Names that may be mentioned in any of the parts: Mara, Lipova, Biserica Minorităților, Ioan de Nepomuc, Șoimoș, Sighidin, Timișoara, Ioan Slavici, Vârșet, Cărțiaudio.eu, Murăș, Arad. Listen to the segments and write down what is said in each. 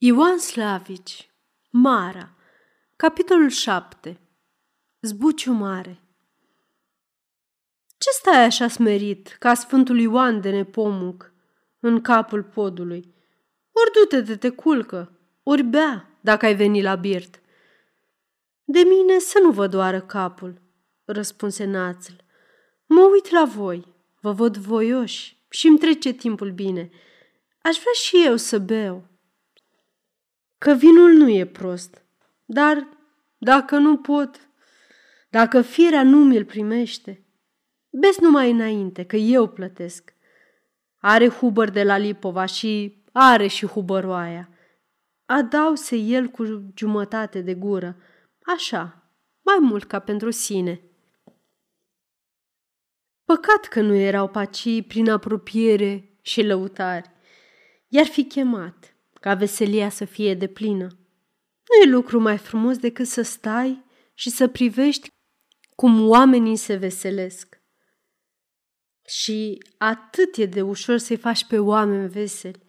Ioan Slavici, Mara, capitolul 7. Zbuciu mare. Ce stai așa smerit ca Sfântul Ioan de Nepomuc în capul podului? Ori du-te de te culcă, ori bea dacă ai venit la birt. De mine să nu vă doară capul, răspunse națul. Mă uit la voi, vă văd voioși și îmi trece timpul bine. Aș vrea și eu să beau. Că vinul nu e prost, dar dacă nu pot, dacă firea nu mi-l primește, bes numai înainte, că eu plătesc. Are hubăr de la Lipova și are și hubăroaia. Adause el cu jumătate de gură, așa, mai mult ca pentru sine. Păcat că nu erau pacii prin apropiere și lăutari. I-ar fi chemat ca veselia să fie deplină. Nu e lucru mai frumos decât să stai și să privești cum oamenii se veselesc. Și atât e de ușor să-i faci pe oameni veseli.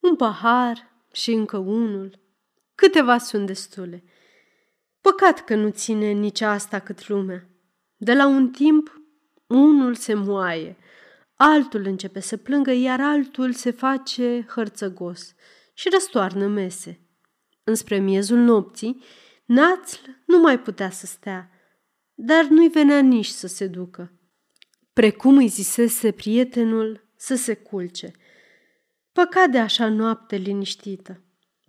Un pahar și încă unul. Câteva sunt destule. Păcat că nu ține nici asta cât lumea. De la un timp, unul se moaie, altul începe să plângă, iar altul se face hărțăgos și răstoarnă mese. Înspre miezul nopții, Națl nu mai putea să stea, dar nu-i venea nici să se ducă. Precum îi zisese prietenul să se culce. Păcat de așa noapte liniștită,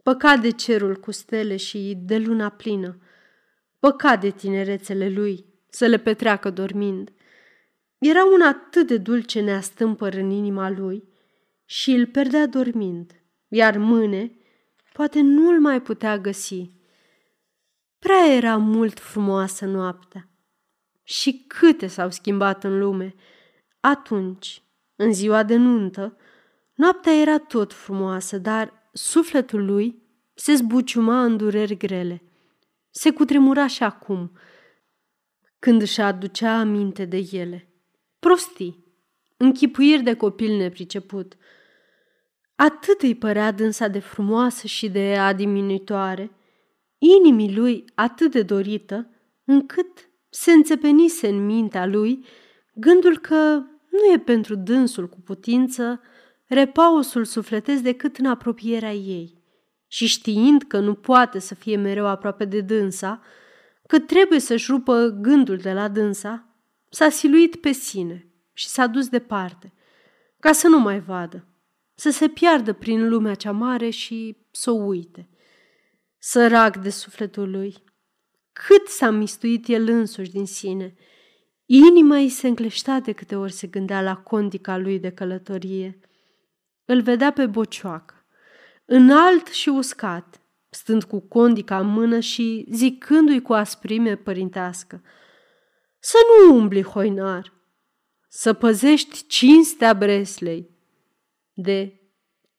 păcat de cerul cu stele și de luna plină, păcat de tinerețele lui să le petreacă dormind. Era un atât de dulce neastâmpăr în inima lui și îl perdea dormind, iar mâine poate nu-l mai putea găsi. Prea era mult frumoasă noaptea și câte s-au schimbat în lume. Atunci, în ziua de nuntă, noaptea era tot frumoasă, dar sufletul lui se zbuciuma în dureri grele. Se cutremura și acum, când își aducea aminte de ele. Prostii, închipuiri de copil nepriceput. Atât îi părea dânsa de frumoasă și de adiminuitoare, inimii lui atât de dorită, încât se înțepenise în mintea lui gândul că nu e pentru dânsul cu putință repausul sufletesc decât în apropierea ei. Și știind că nu poate să fie mereu aproape de dânsa, că trebuie să-și rupă gândul de la dânsa, s-a siluit pe sine și s-a dus departe, ca să nu mai vadă, să se piardă prin lumea cea mare și să o uite. Sărac de sufletul lui, cât s-a mistuit el însuși din sine, inima îi se încleștea de câte ori se gândea la condica lui de călătorie. Îl vedea pe Bocioacă, înalt și uscat, stând cu condica în mână și zicându-i cu asprime părintească: "Să nu umbli, hoinar, să păzești cinstea Breslei." De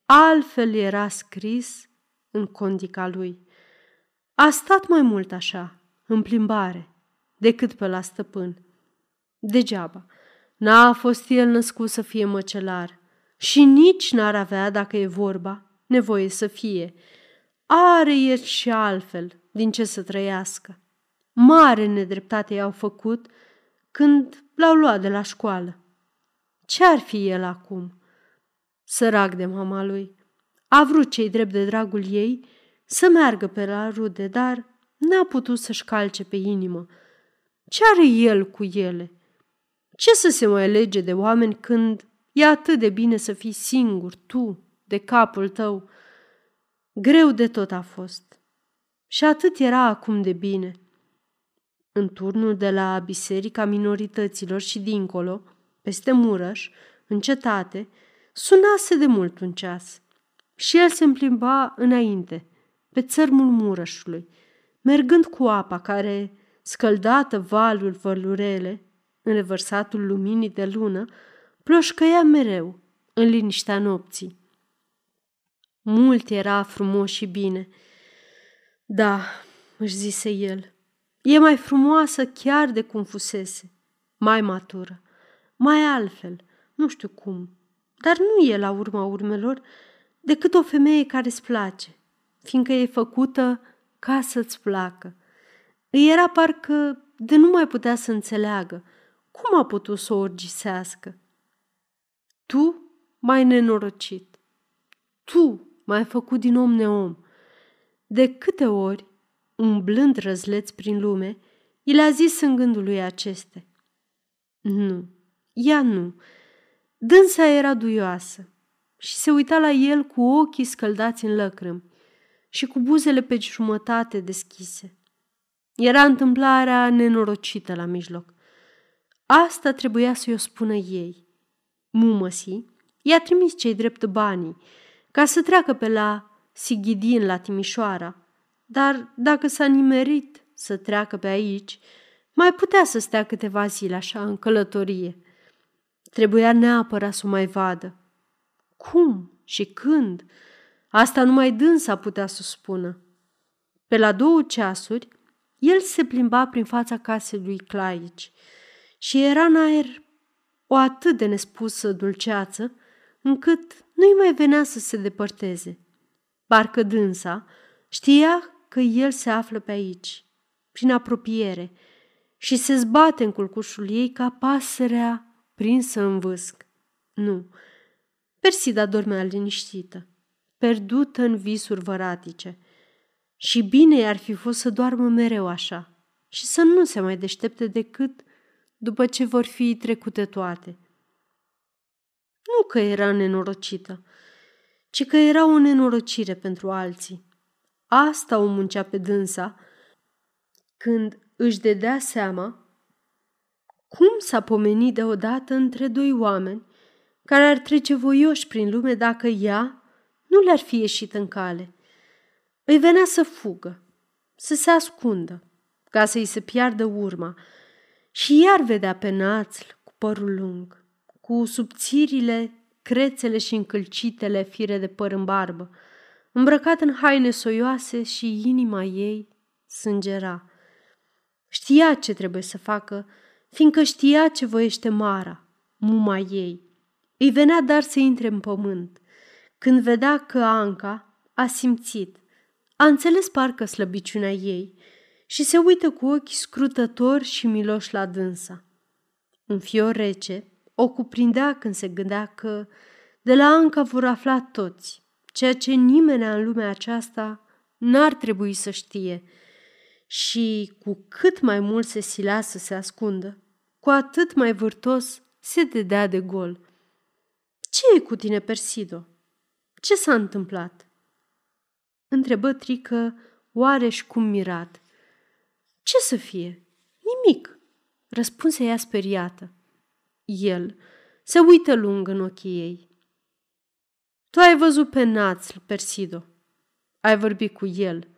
altfel era scris în condica lui. A stat mai mult așa, în plimbare, decât pe la stăpân. Degeaba, n-a fost el născut să fie măcelar și nici n-ar avea, dacă e vorba, nevoie să fie. Are el și altfel din ce să trăiască. Mare nedreptate i-au făcut când l-au luat de la școală. Ce-ar fi el acum? Sărac de mama lui, a vrut ce-i drept de dragul ei să meargă pe la rude, dar n-a putut să-și calce pe inimă. Ce are el cu ele? Ce să se mai lege de oameni când e atât de bine să fii singur, tu, de capul tău? Greu de tot a fost și atât era acum de bine. În turnul de la Biserica Minorităților și dincolo, peste Murăș, în cetate, sunase de mult un ceas și el se împlimba înainte, pe țărmul Murășului, mergând cu apa care, scăldată valul vălurele, în revărsatul luminii de lună, ploșcăia mereu în liniștea nopții. Mult era frumos și bine. Da, își zise el, e mai frumoasă chiar de cum fusese, mai matură, mai altfel, nu știu cum, dar nu e la urma urmelor decât o femeie care îți place fiindcă e făcută ca să-ți placă. Îi era parcă de nu mai putea să înțeleagă cum a putut să o urgisească. Tu m-ai nenorocit, tu m-ai făcut din om neom. De câte ori, umblând răzleț prin lume, i le-a zis în gândul lui aceste. Nu, ea nu, dânsa era duioasă și se uita la el cu ochii scăldați în lăcrâmi și cu buzele pe jumătate deschise. Era întâmplarea nenorocită la mijloc. Asta trebuia să-i o spună ei. Mumăsii i-a trimis cei drept banii ca să treacă pe la Sighidin la Timișoara, dar dacă s-a nimerit să treacă pe aici, mai putea să stea câteva zile așa în călătorie. Trebuia neapărat să o mai vadă. Cum și când? Asta numai dânsa putea să spună. Pe la 2 ceasuri, el se plimba prin fața casei lui Claici și era în aer o atât de nespusă dulceață, încât nu-i mai venea să se depărteze. Parcă dânsa știa că el se află pe aici, prin apropiere, și se zbate în culcușul ei ca pasărea prinsă în vâsc. Nu, Persida dormea liniștită, perdută în visuri văratice. Și bine i-ar fi fost să doarmă mereu așa și să nu se mai deștepte decât după ce vor fi trecute toate. Nu că era nenorocită, ci că era o nenorocire pentru alții. Asta o muncea pe dânsa când își dădea seama cum s-a pomenit deodată între 2 oameni care ar trece voioși prin lume dacă ea nu le-ar fi ieșit în cale. Îi venea să fugă, să se ascundă, ca să-i se piardă urma, și iar vedea pe națl cu părul lung, cu subțirile, crețele și încălcitele fire de păr în barbă, îmbrăcat în haine soioase, și inima ei sângera. Știa ce trebuie să facă, fiindcă știa ce voiește Mara, muma ei. Îi venea dar să intre în pământ, când vedea că Anca a simțit, a înțeles parcă slăbiciunea ei și se uită cu ochi scrutători și miloși la dânsa. Un fior rece o cuprindea când se gândea că de la Anca vor afla toți, ceea ce nimeni în lumea aceasta n-ar trebui să știe. Și cu cât mai mult se silea să se ascundă, cu atât mai vârtos se dădea de gol. Ce e cu tine, Persido? Ce s-a întâmplat?" întrebă Trică, oareși cum mirat. Ce să fie? Nimic, răspunse ea speriată. El se uită lung în ochii ei. Tu ai văzut pe națl, Persido. Ai vorbit cu el,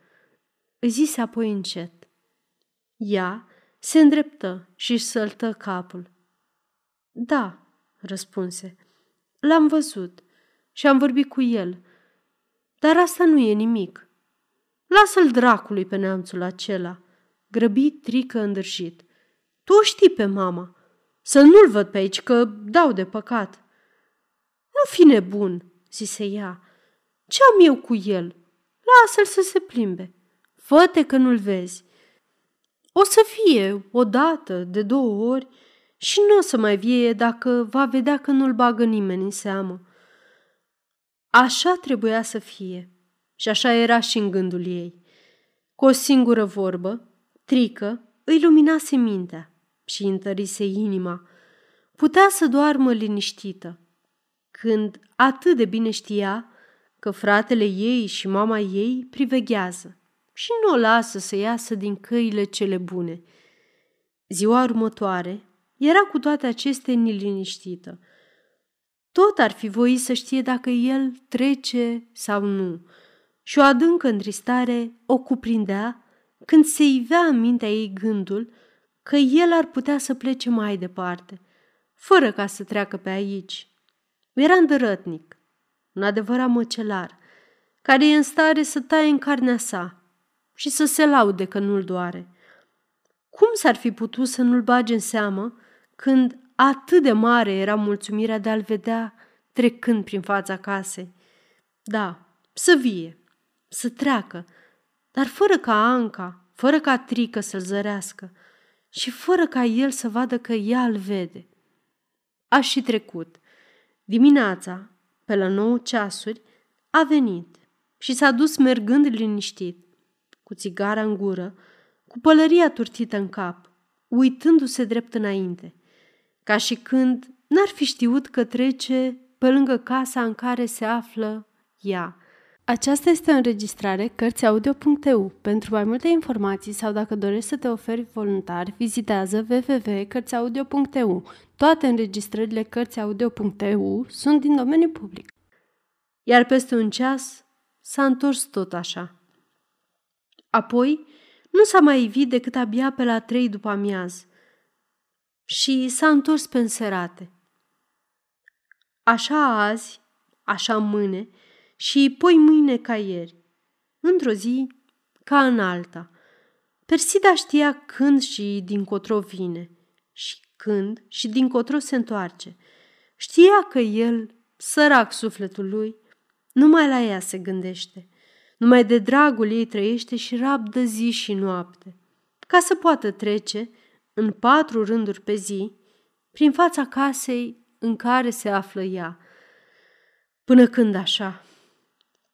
îi zise apoi încet. Ea se îndreptă și săltă capul. Da, răspunse. L-am văzut și am vorbit cu el. Dar asta nu e nimic. Lasă-l dracului pe neamțul acela, grăbi Trică îndârșit. Tu o știi pe mama. Să nu-l văd pe aici, că dau de păcat. Nu fi nebun, zise ea. Ce am eu cu el? Lasă-l să se plimbe. Fă-te că nu-l vezi. O să fie odată, de 2 ori, și nu o să mai vie dacă va vedea că nu-l bagă nimeni în seamă. Așa trebuia să fie și așa era și în gândul ei. Cu o singură vorbă, Trică îi luminase mintea și întărise inima. Putea să doarmă liniștită, când atât de bine știa că fratele ei și mama ei priveghează și nu o lasă să iasă din căile cele bune. Ziua următoare era cu toate acestea neliniștită. Tot ar fi voit să știe dacă el trece sau nu, și o adâncă întristare o cuprindea când se ivea în mintea ei gândul că el ar putea să plece mai departe, fără ca să treacă pe aici. Era îndărătnic, un adevărat măcelar, care e în stare să taie în carnea sa și să se laude că nu-l doare. Cum s-ar fi putut să nu-l bage în seamă când atât de mare era mulțumirea de a-l vedea trecând prin fața casei? Da, să vie. să treacă, dar fără ca Anca, fără ca Trică să-l zărească și fără ca el să vadă că ea îl vede. A și trecut. Dimineața, pe la 9 ceasuri, a venit și s-a dus mergând liniștit, cu țigara în gură, cu pălăria turtită în cap, uitându-se drept înainte, ca și când n-ar fi știut că trece pe lângă casa în care se află ea. Aceasta este o înregistrare Cărțiaudio.eu. Pentru mai multe informații sau dacă dorești să te oferi voluntar, vizitează www.cărțiaudio.eu. Toate înregistrările Cărțiaudio.eu sunt din domeniu public. Iar peste 1 ceas s-a întors tot așa. Apoi nu s-a mai ivit decât abia pe la 3 după amiaz și s-a întors pe înserate. Așa azi, așa mâine și poi mâine ca ieri, într-o zi ca în alta. Persida știa când și dincotro vine și când și dincotro se întoarce. Știa că el, sărac sufletul lui, numai la ea se gândește, numai de dragul ei trăiește și rabdă zi și noapte, ca să poată trece, în 4 rânduri pe zi, prin fața casei în care se află ea. Până când așa?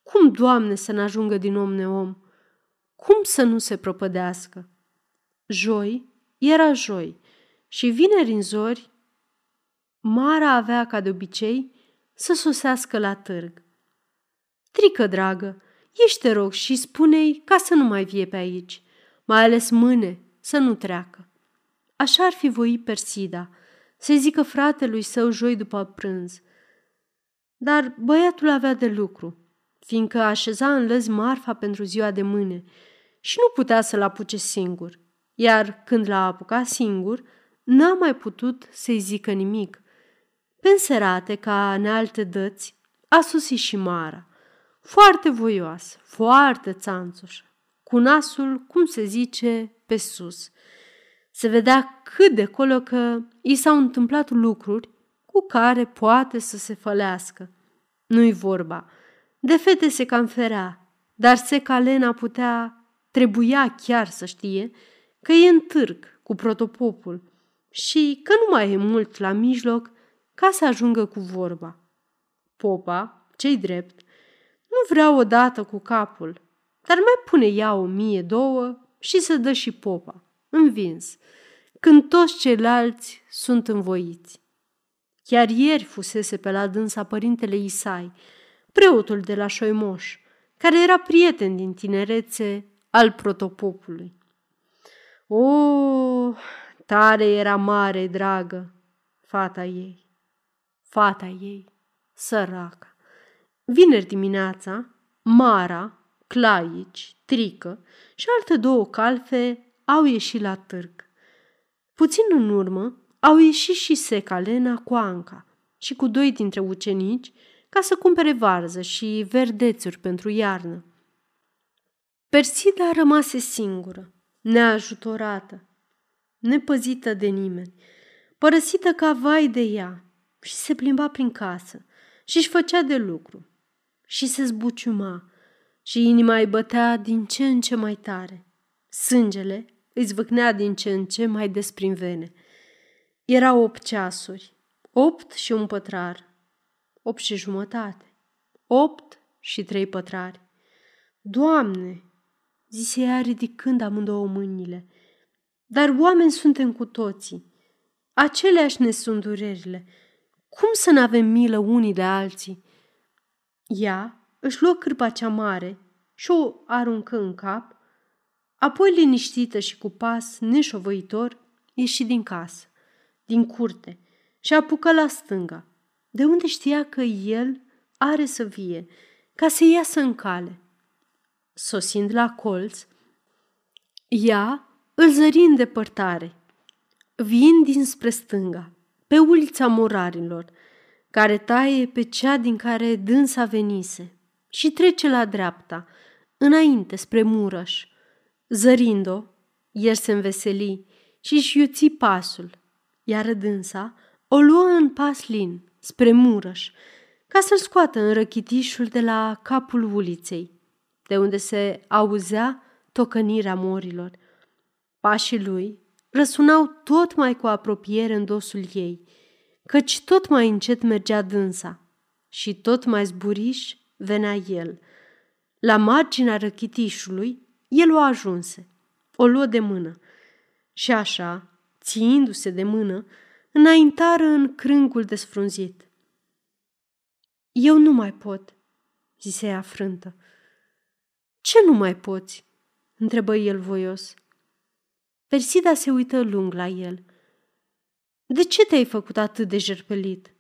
Cum, Doamne, să n-ajungă din om neom? Cum să nu se propădească? Joi era joi și vineri în zori, Mara avea, ca de obicei, să sosească la târg. Trică, dragă, ieși te rog și spune-i ca să nu mai vie pe aici, mai ales mâine, să nu treacă. Așa ar fi voit Persida, să-i zică fratelui său joi după prânz. Dar băiatul avea de lucru, fiindcă așeza în lăzi marfa pentru ziua de mâine și nu putea să-l apuce singur, iar când l-a apucat singur, n-a mai putut să-i zică nimic. Penserate ca nealte dăți, a sosit și Mara, foarte voioasă, foarte țanțușă, cu nasul, cum se zice, pe sus. Se vedea cât de colo că i s-au întâmplat lucruri cu care poate să se fălească. Nu-i vorba. De fete se cam ferea, dar seca Lena trebuia chiar să știe că e în târg cu protopopul și că nu mai e mult la mijloc ca să ajungă cu vorba. Popa, ce-i drept, nu vrea odată cu capul, dar mai pune ea 1000-2000 și se dă și popa, învins, când toți ceilalți sunt învoiți. Chiar ieri fusese pe la dânsa părintele Isai, preotul de la Șoimoș, care era prieten din tinerețe al protopopului. O, tare era mare, dragă, fata ei, săraca. Vineri dimineața, Mara, Claici, Trică și alte 2 calfe au ieșit la târg. Puțin în urmă au ieșit și seca Lena cu Anca și cu 2 dintre ucenici ca să cumpere varză și verdețuri pentru iarnă. Persida rămase singură, neajutorată, nepăzită de nimeni, părăsită ca vai de ea, și se plimba prin casă și își făcea de lucru și se zbuciuma și inima îi bătea din ce în ce mai tare. Sângele îi zvâcnea din ce în ce mai des prin vene. Erau 8 ceasuri, 8 și 1 pătrar, 8 și jumătate, 8 și 3 pătrari. Doamne, zise ea ridicând amândouă mâinile, dar oameni suntem cu toții, aceleași ne sunt durerile, cum să n-avem milă unii de alții? Ea își luă cârpa cea mare și o aruncă în cap, apoi liniștită și cu pas neșovăitor ieși din casă, din curte și apucă la stânga, de unde știa că el are să vie, ca să iasă în cale. Sosind la colț, ea îl zări în depărtare, vin dinspre stânga, pe ulița Murarilor, care taie pe cea din care dânsa venise și trece la dreapta, înainte spre Murăș. Zărind-o, el se înveseli și-și iuți pasul, iar dânsa o luă în pas lin spre Murăș, ca să-l scoată în răchitișul de la capul uliței. de unde se auzea tocănirea morilor. Pașii lui răsunau tot mai cu apropiere în dosul ei, căci tot mai încet mergea dânsa și tot mai zburiș venea el. La marginea răchitișului, el o ajunse, o luă de mână și așa, țiindu-se de mână, înaintară în crângul desfrunzit. Eu nu mai pot, zise ea frântă. Ce nu mai poți? Întrebă el voios. Persida se uită lung la el. De ce te-ai făcut atât de jerpelit?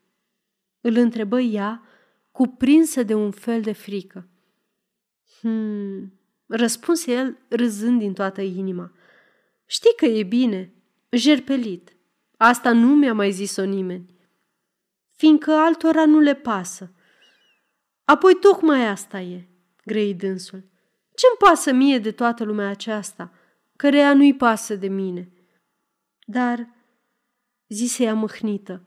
Îl întrebă ea, cuprinsă de un fel de frică. Răspunse el râzând din toată inima. Știi că e bine, jerpelit. Asta nu mi-a mai zis-o nimeni, fiindcă altora nu le pasă. Apoi tocmai asta e, grăi dânsul. Ce-mi pasă mie de toată lumea aceasta, căreia nu-i pasă de mine? Dar, zise ea mâhnită,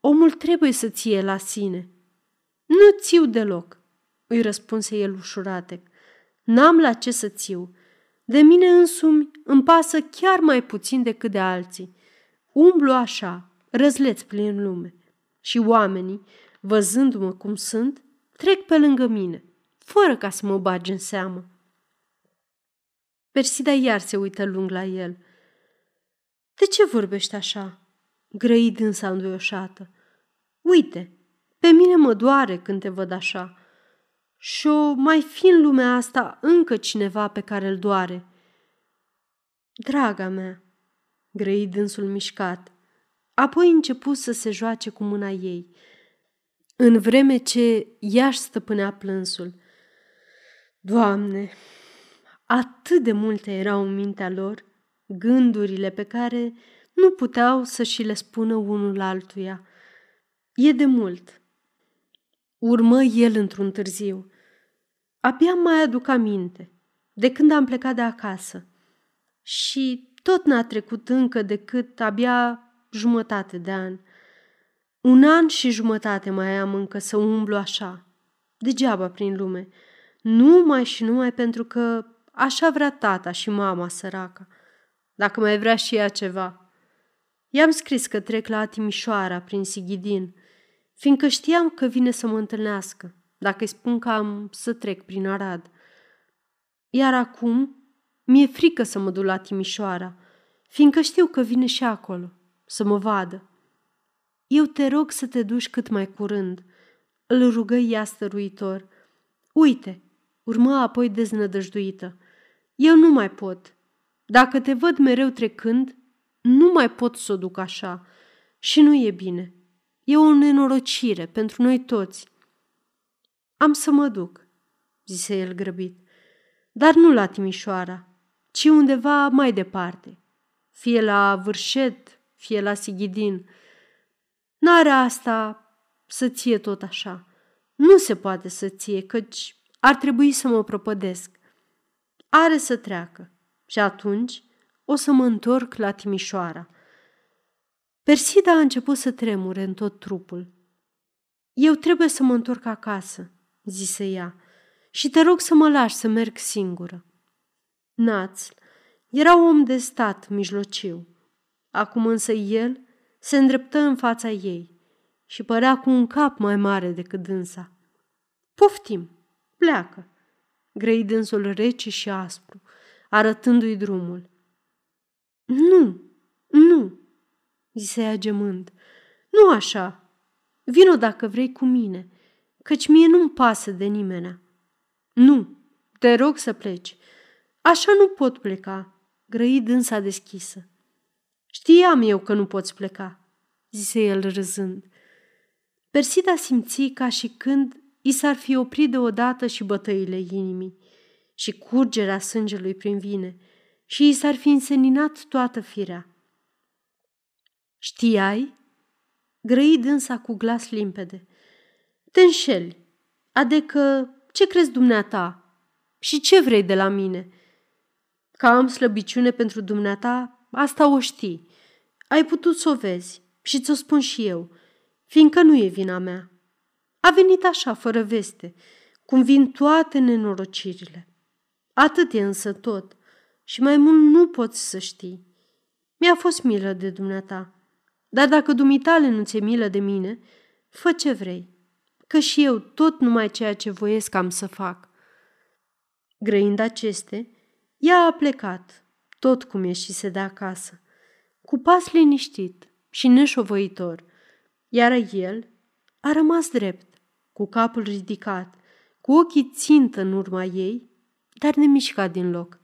omul trebuie să ție la sine. Nu țiu deloc, îi răspunse el ușuratec. N-am la ce să țiu. De mine însumi îmi pasă chiar mai puțin decât de alții. Umblu așa, răzleț plin lume. Și oamenii, văzându-mă cum sunt, trec pe lângă mine, fără ca să mă bage în seamă. Persida iar se uită lung la el. De ce vorbești așa? Grăi dânsa înduioșată. Uite, pe mine mă doare când te văd așa. Și-o mai fi în lumea asta încă cineva pe care îl doare. Draga mea, grăi dânsul mișcat, apoi începu să se joace cu mâna ei, în vreme ce ea-și stăpânea plânsul. Doamne, atât de multe erau în mintea lor, gândurile pe care nu puteau să și le spună unul altuia. E de mult. Urmă el într-un târziu. Abia mai aduc aminte, de când am plecat de acasă. Și tot n-a trecut încă decât abia jumătate de an. 1 an și jumătate mai am încă să umblu așa, degeaba prin lume, numai și numai pentru că așa vrea tata și mama săraca, dacă mai vrea și ea ceva. I-am scris că trec la Timișoara prin Sighidin, fiindcă știam că vine să mă întâlnească, dacă îi spun că am să trec prin Arad. Iar acum mi-e frică să mă duc la Timișoara, fiindcă știu că vine și acolo, să mă vadă. Eu te rog să te duci cât mai curând, îl rugă ea stăruitor. Uite, urmă apoi deznădăjduită. Eu nu mai pot. Dacă te văd mereu trecând, nu mai pot să o duc așa. Și nu e bine. E o nenorocire pentru noi toți. Am să mă duc, zise el grăbit, dar nu la Timișoara, ci undeva mai departe, fie la Vârșet, fie la Sighidin. N-are asta să ție tot așa. Nu se poate să ție, căci ar trebui să mă propădesc. Are să treacă și atunci o să mă întorc la Timișoara. Persida a început să tremure în tot trupul. Eu trebuie să mă întorc acasă, zise ea, și te rog să mă lași să merg singură. Națl era om de stat mijlociu. Acum însă el se îndreptă în fața ei și părea cu un cap mai mare decât dânsa. Poftim, pleacă, grăi dânsul rece și aspru, arătându-i drumul. Nu, nu, zise ea gemând, nu așa, vino dacă vrei cu mine, căci mie nu-mi pasă de nimenea. Nu, te rog să pleci, așa nu pot pleca, grăi dânsa deschisă. Știam eu că nu poți pleca, zise el râzând. Persida simți ca și când i s-ar fi oprit deodată și bătăile inimii și curgerea sângelui prin vine și i s-ar fi înseninat toată firea. Știai? Grăi dânsa cu glas limpede. Te înșeli, adică ce crezi dumneata și ce vrei de la mine? Că am slăbiciune pentru dumneata? Asta o știi. Ai putut să o vezi și ți-o spun și eu, fiindcă nu e vina mea. A venit așa, fără veste, cum vin toate nenorocirile. Atât e însă tot și mai mult nu poți să știi. Mi-a fost milă de dumneata, dar dacă dumitale nu ți-e milă de mine, fă ce vrei, că și eu tot numai ceea ce voiesc am să fac." Grăind aceste, ea a plecat, tot cum ieșise de acasă, cu pas liniștit și neșovăitor, iar el a rămas drept, cu capul ridicat, cu ochii țintă în urma ei, dar nemișcat din loc.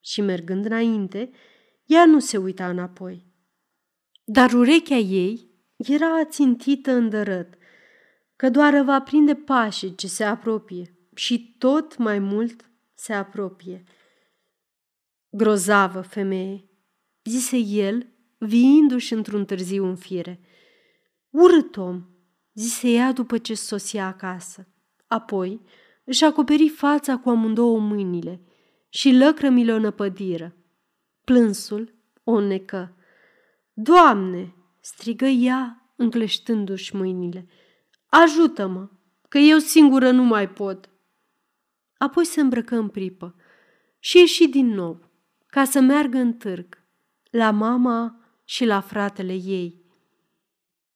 Și mergând înainte, ea nu se uita înapoi. Dar urechea ei era ațintită în dărăt, că doar va prinde pașii ce se apropie și tot mai mult se apropie. "Grozavă femeie," zise el, viindu-și într-un târziu în fire. "Urât om," zise ea după ce sosia acasă. Apoi își acoperi fața cu amândouă mâinile și lăcrămile o năpădiră. Plânsul o înnecă. "Doamne!" strigă ea, încleștându-și mâinile. "Ajută-mă, că eu singură nu mai pot." Apoi se îmbrăcă în pripă și ieși din nou, ca să meargă în târg, la mama și la fratele ei.